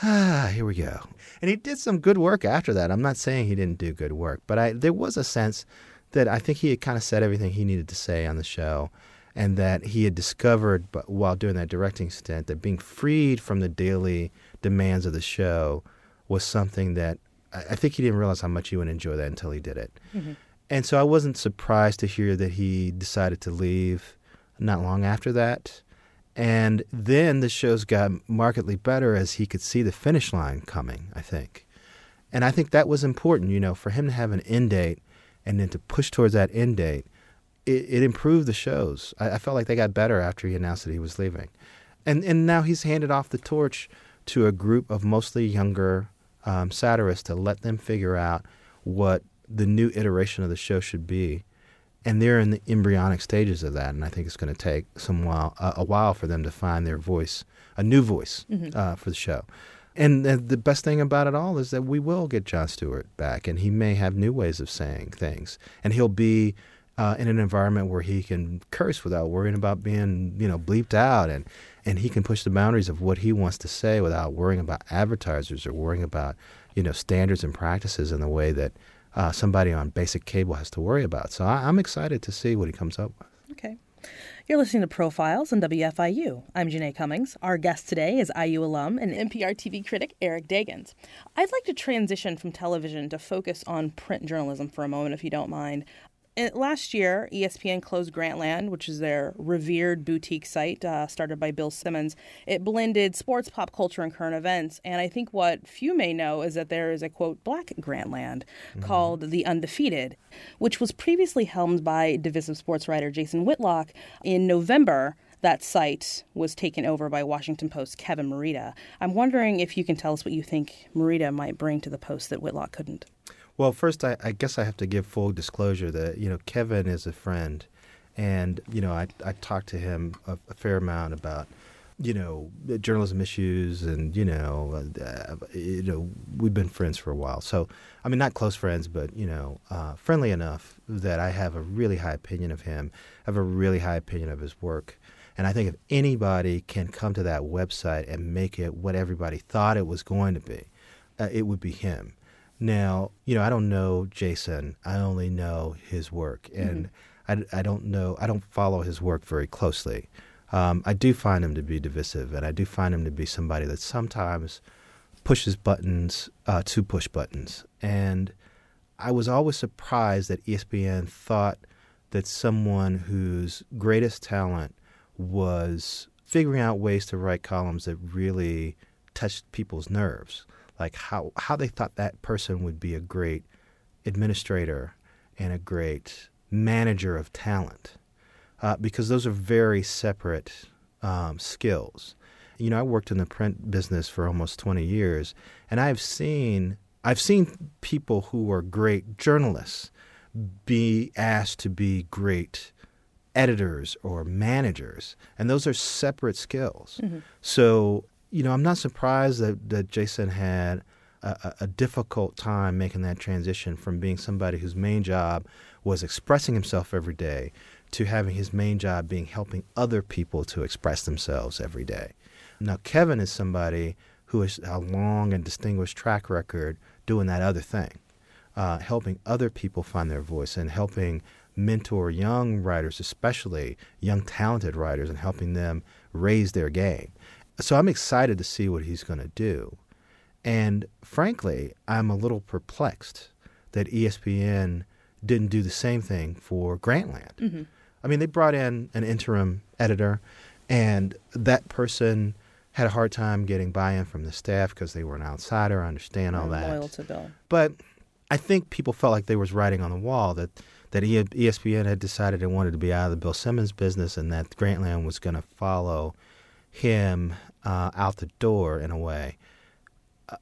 ah, here we go. And he did some good work after that. I'm not saying he didn't do good work, but I, there was a sense that I think he had kind of said everything he needed to say on the show and that he had discovered while doing that directing stint that being freed from the daily demands of the show was something that I think he didn't realize how much he would enjoy that until he did it. Mm-hmm. And so I wasn't surprised to hear that he decided to leave not long after that. And then the shows got markedly better as he could see the finish line coming, I think. And I think that was important, you know, for him to have an end date and then to push towards that end date. It, it improved the shows. I, I felt like they got better after he announced that he was leaving. And, and now he's handed off the torch to a group of mostly younger Um, satirists to let them figure out what the new iteration of the show should be, and they're in the embryonic stages of that. And I think it's going to take some while, uh, a while, for them to find their voice, a new voice mm-hmm. uh, for the show. And uh, the best thing about it all is that we will get Jon Stewart back, and he may have new ways of saying things, and he'll be uh, in an environment where he can curse without worrying about being, you know, bleeped out, and. And he can push the boundaries of what he wants to say without worrying about advertisers or worrying about, you know, standards and practices in the way that uh, somebody on basic cable has to worry about. So I, I'm excited to see what he comes up with. Okay. You're listening to Profiles on W F I U. I'm Janae Cummings. Our guest today is I U alum and N P R T V critic Eric Deggans. I'd like to transition from television to focus on print journalism for a moment, if you don't mind. Last year, E S P N closed Grantland, which is their revered boutique site uh, started by Bill Simmons. It blended sports, pop culture, and current events. And I think what few may know is that there is a, quote, black Grantland mm-hmm. called The Undefeated, which was previously helmed by divisive sports writer Jason Whitlock. In November, That site was taken over by Washington Post's Kevin Morita. I'm wondering if you can tell us what you think Morita might bring to the Post that Whitlock couldn't. Well, first, I, I guess I have to give full disclosure that, you know, Kevin is a friend. And, you know, I, I talked to him a, a fair amount about, you know, journalism issues and, you know, uh, you know, we've been friends for a while. So, I mean, not close friends, but, you know, uh, friendly enough that I have a really high opinion of him, have a really high opinion of his work. And I think if anybody can come to that website and make it what everybody thought it was going to be, uh, it would be him. Now, you know, I don't know Jason. I only know his work. And mm-hmm. I, I don't know, I don't follow his work very closely. Um, I do find him to be divisive, and I do find him to be somebody that sometimes pushes buttons uh, to push buttons. And I was always surprised that E S P N thought that someone whose greatest talent was figuring out ways to write columns that really touched people's nerves, like how, how they thought that person would be a great administrator and a great manager of talent. Uh, because those are very separate um, skills. You know, I worked in the print business for almost twenty years, and I've seen I've seen people who are great journalists be asked to be great editors or managers, and those are separate skills. Mm-hmm. So, you know, I'm not surprised that, that Jason had a, a difficult time making that transition from being somebody whose main job was expressing himself every day to having his main job being helping other people to express themselves every day. Now, Kevin is somebody who has a long and distinguished track record doing that other thing, uh, helping other people find their voice and helping mentor young writers, especially young talented writers, and helping them raise their game. So I'm excited to see what he's going to do. And frankly, I'm a little perplexed that E S P N didn't do the same thing for Grantland. Mm-hmm. I mean, they brought in an interim editor, and that person had a hard time getting buy-in from the staff because they were an outsider. I understand all I'm that. Loyal to Bill. But I think people felt like they was writing on the wall, that, that E S P N had decided they wanted to be out of the Bill Simmons business and that Grantland was going to follow him uh, out the door in a way.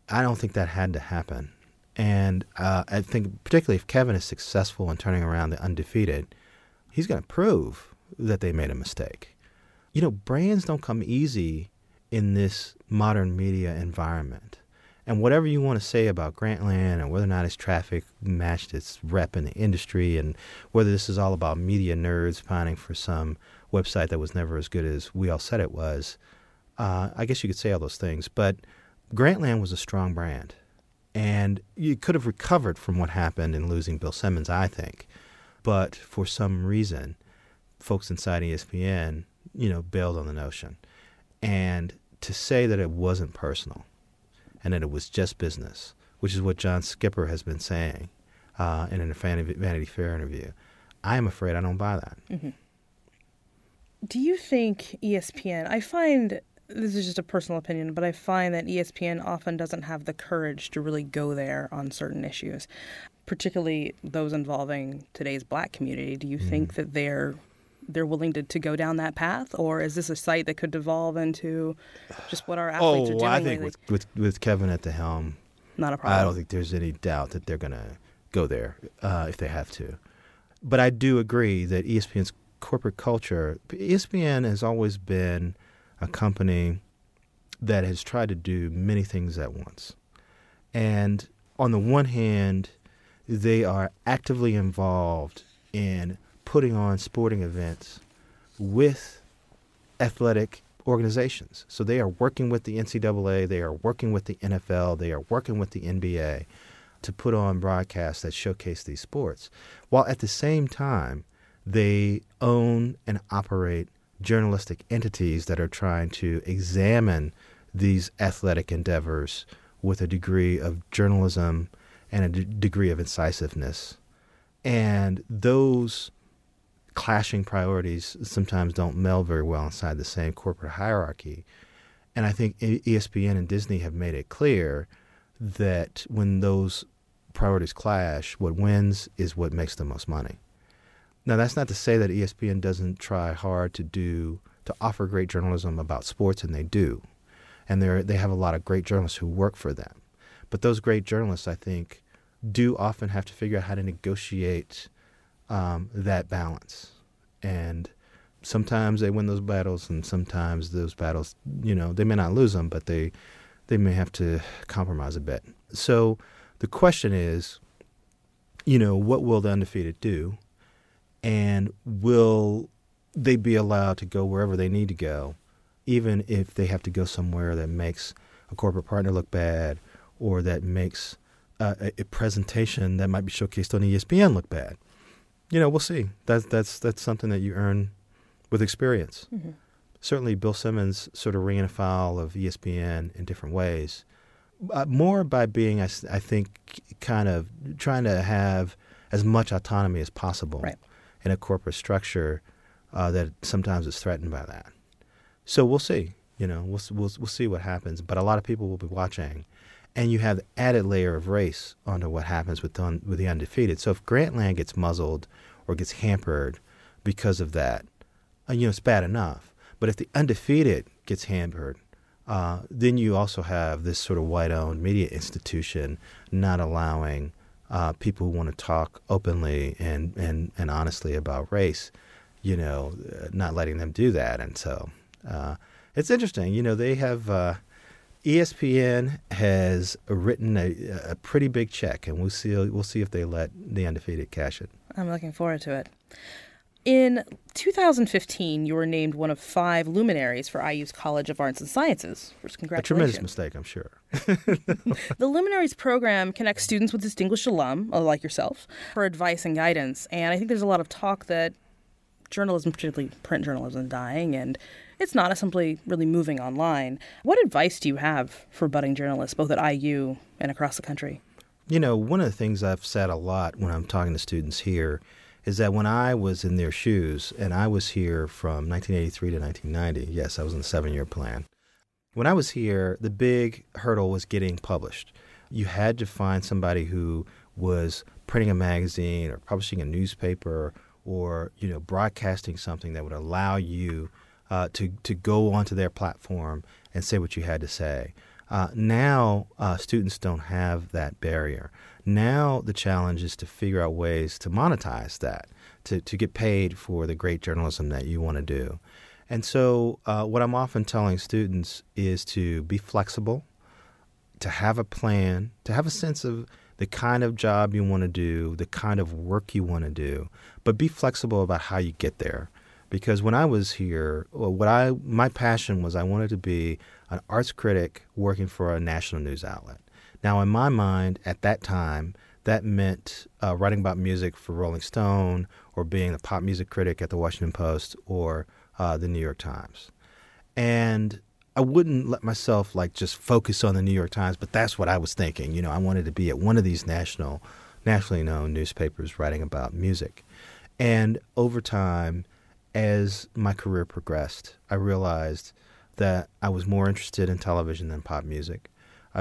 I don't think that had to happen. And uh, I think particularly if Kevin is successful in turning around the Undefeated, he's going to prove that they made a mistake. You know, brands don't come easy in this modern media environment. And whatever you want to say about Grantland and whether or not its traffic matched its rep in the industry and whether this is all about media nerds pining for some website that was never as good as we all said it was, uh, I guess you could say all those things. But Grantland was a strong brand. And you could have recovered from what happened in losing Bill Simmons, I think. But for some reason, folks inside E S P N, you know, bailed on the notion. And to say that it wasn't personal and that it was just business, which is what John Skipper has been saying uh, in a Vanity Fair interview, I'm afraid I don't buy that. Mm-hmm. Do you think E S P N, I find... this is just a personal opinion, but I find that E S P N often doesn't have the courage to really go there on certain issues, particularly those involving today's black community. Do you mm. think that they're they're willing to, to go down that path, or is this a site that could devolve into just what our athletes oh, are doing? Oh, I think with, with with Kevin at the helm, not a problem. I don't think there's any doubt that they're going to go there uh, if they have to. But I do agree that E S P N's corporate culture, E S P N has always been a company that has tried to do many things at once. And on the one hand, they are actively involved in putting on sporting events with athletic organizations. So they are working with the N C double A, they are working with the N F L, they are working with the N B A to put on broadcasts that showcase these sports, while at the same time, they own and operate journalistic entities that are trying to examine these athletic endeavors with a degree of journalism and a d- degree of incisiveness. And those clashing priorities sometimes don't meld very well inside the same corporate hierarchy. And I think E S P N and Disney have made it clear that when those priorities clash, what wins is what makes the most money. Now, that's not to say that E S P N doesn't try hard to do to offer great journalism about sports, and they do. And they they have a lot of great journalists who work for them. But those great journalists, I think, do often have to figure out how to negotiate um, that balance. And sometimes they win those battles, and sometimes those battles, you know, they may not lose them, but they they may have to compromise a bit. So the question is, you know, what will the undefeated do? And will they be allowed to go wherever they need to go, even if they have to go somewhere that makes a corporate partner look bad, or that makes uh, a, a presentation that might be showcased on E S P N look bad? You know, we'll see. That's that's that's something that you earn with experience. Mm-hmm. Certainly, Bill Simmons sort of ran afoul of E S P N in different ways, uh, more by being, I, I think, kind of trying to have as much autonomy as possible right. in a corporate structure uh, that sometimes is threatened by that. So we'll see. You know, we'll we'll we'll see what happens. But a lot of people will be watching. And you have the added layer of race onto what happens with the, un- with the undefeated. So if Grantland gets muzzled or gets hampered because of that, uh, you know, it's bad enough. But if the undefeated gets hampered, uh, then you also have this sort of white-owned media institution not allowing uh, people who want to talk openly and, and, and honestly about race, you know, not letting them do that. And so uh, it's interesting. You know, they have... Uh, E S P N has written a, a pretty big check, and we'll see we'll see if they let the undefeated cash it. I'm looking forward to it. In two thousand fifteen, you were named one of five luminaries for I U's College of Arts and Sciences. First, congratulations. A tremendous mistake, I'm sure. The Luminaries program connects students with distinguished alum, like yourself, for advice and guidance. And I think there's a lot of talk that journalism, particularly print journalism, is dying, and it's not it's simply really moving online. What advice do you have for budding journalists, both at I U and across the country? You know, one of the things I've said a lot when I'm talking to students here is that when I was in their shoes, and I was here from nineteen eighty-three to nineteen ninety, yes, I was in the seven-year plan. When I was here, the big hurdle was getting published. You had to find somebody who was printing a magazine or publishing a newspaper or, you know, broadcasting something that would allow you Uh, to to go onto their platform and say what you had to say. Uh, now uh, students don't have that barrier. Now the challenge is to figure out ways to monetize that, to, to get paid for the great journalism that you want to do. And so uh, what I'm often telling students is to be flexible, to have a plan, to have a sense of the kind of job you want to do, the kind of work you want to do, but be flexible about how you get there. Because when I was here, what I my passion was I wanted to be an arts critic working for a national news outlet. Now, in my mind, at that time, that meant uh, writing about music for Rolling Stone or being a pop music critic at the Washington Post or uh, the New York Times. And I wouldn't let myself like just focus on the New York Times, but that's what I was thinking. You know, I wanted to be at one of these national, nationally known newspapers writing about music. And over time, as my career progressed, I realized that I was more interested in television than pop music.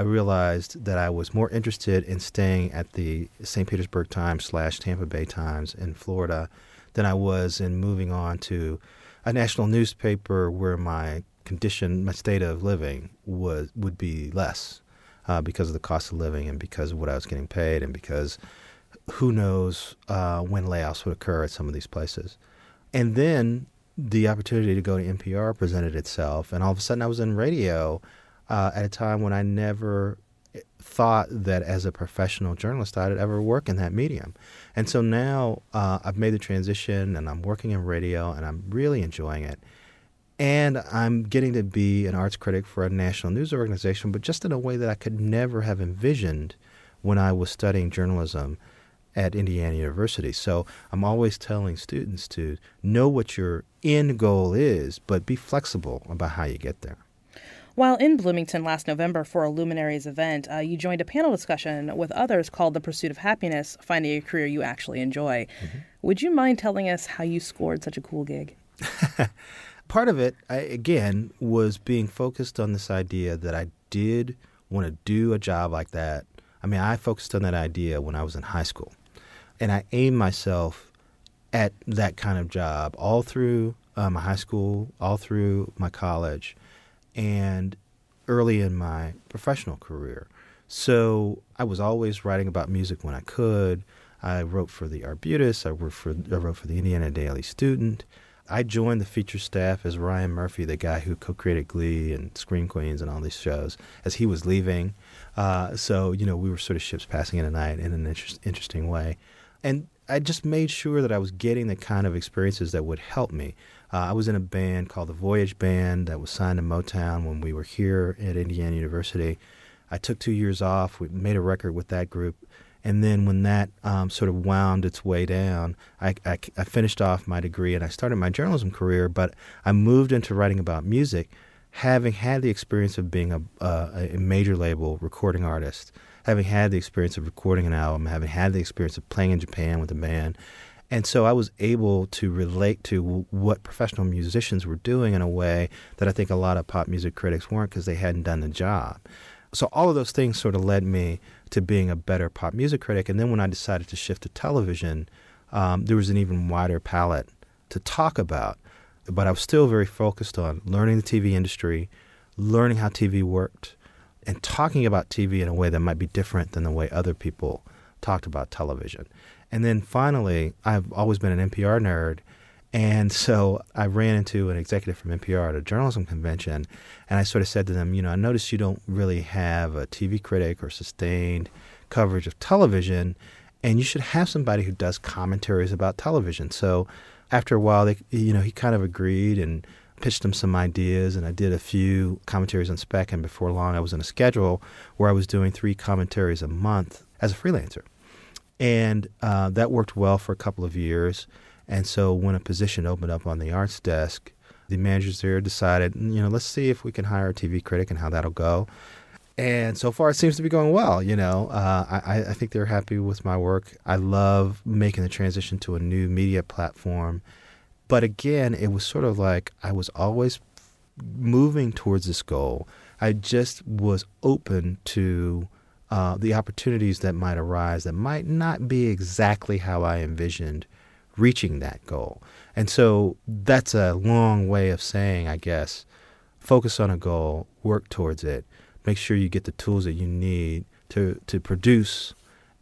I realized that I was more interested in staying at the Saint Petersburg Times slash Tampa Bay Times in Florida than I was in moving on to a national newspaper where my condition, my state of living was would be less uh, because of the cost of living and because of what I was getting paid and because who knows uh, when layoffs would occur at some of these places. And then the opportunity to go to N P R presented itself, and all of a sudden I was in radio uh, at a time when I never thought that as a professional journalist I'd ever work in that medium. And so now uh, I've made the transition, and I'm working in radio, and I'm really enjoying it. And I'm getting to be an arts critic for a national news organization, but just in a way that I could never have envisioned when I was studying journalism at Indiana University. So I'm always telling students to know what your end goal is, but be flexible about how you get there. While in Bloomington last November for a Luminaries event, uh, you joined a panel discussion with others called The Pursuit of Happiness, Finding a Career You Actually Enjoy. Mm-hmm. Would you mind telling us how you scored such a cool gig? Part of it, I, again, was being focused on this idea that I did want to do a job like that. I mean, I focused on that idea when I was in high school. And I aimed myself at that kind of job all through uh, my high school, all through my college, and early in my professional career. So I was always writing about music when I could. I wrote for the Arbutus. I wrote for, I wrote for the Indiana Daily Student. I joined the feature staff as Ryan Murphy, the guy who co-created Glee and Scream Queens and all these shows, as he was leaving. Uh, so, you know, we were sort of ships passing in the night in an inter- interesting way. And I just made sure that I was getting the kind of experiences that would help me. Uh, I was in a band called the Voyage Band that was signed to Motown when we were here at Indiana University. I took two years off. We made a record with that group. And then when that um, sort of wound its way down, I, I, I finished off my degree and I started my journalism career, but I moved into writing about music, having had the experience of being a, uh, a major label recording artist, having had the experience of recording an album, having had the experience of playing in Japan with a band. And so I was able to relate to what professional musicians were doing in a way that I think a lot of pop music critics weren't, because they hadn't done the job. So all of those things sort of led me to being a better pop music critic. And then when I decided to shift to television, um, there was an even wider palette to talk about. But I was still very focused on learning the T V industry, learning how T V worked, and talking about T V in a way that might be different than the way other people talked about television. And then finally, I've always been an N P R nerd. And so I ran into an executive from N P R at a journalism convention, and I sort of said to them, you know, I noticed you don't really have a T V critic or sustained coverage of television, and you should have somebody who does commentaries about television. So after a while, they, you know, he kind of agreed and pitched him some ideas, and I did a few commentaries on spec, and before long I was on a schedule where I was doing three commentaries a month as a freelancer. And uh, that worked well for a couple of years. And so when a position opened up on the arts desk, the managers there decided, you know, let's see if we can hire a T V critic and how that'll go. And so far, it seems to be going well. You know, uh, I, I think they're happy with my work. I love making the transition to a new media platform. But again, it was sort of like I was always moving towards this goal. I just was open to uh, the opportunities that might arise that might not be exactly how I envisioned reaching that goal. And so that's a long way of saying, I guess, focus on a goal, work towards it, make sure you get the tools that you need to, to produce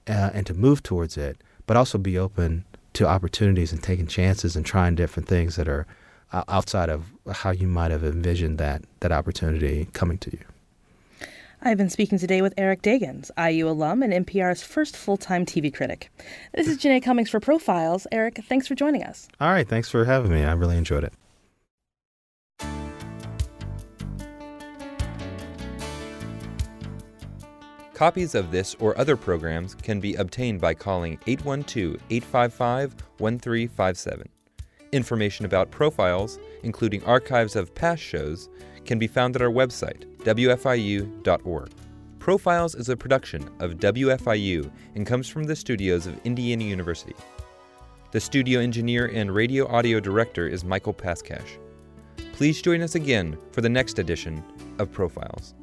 uh, and to move towards it, but also be open to opportunities and taking chances and trying different things that are uh, outside of how you might have envisioned that, that opportunity coming to you. I've been speaking today with Eric Deggans, I U alum and N P R's first full-time T V critic. This is Janae Cummings for Profiles. Eric, thanks for joining us. All right, thanks for having me. I really enjoyed it. Copies of this or other programs can be obtained by calling eight one two, eight five five, one three five seven. Information about Profiles, including archives of past shows, can be found at our website, W F I U dot org. Profiles is a production of W F I U and comes from the studios of Indiana University. The studio engineer and radio audio director is Michael Pascash. Please join us again for the next edition of Profiles.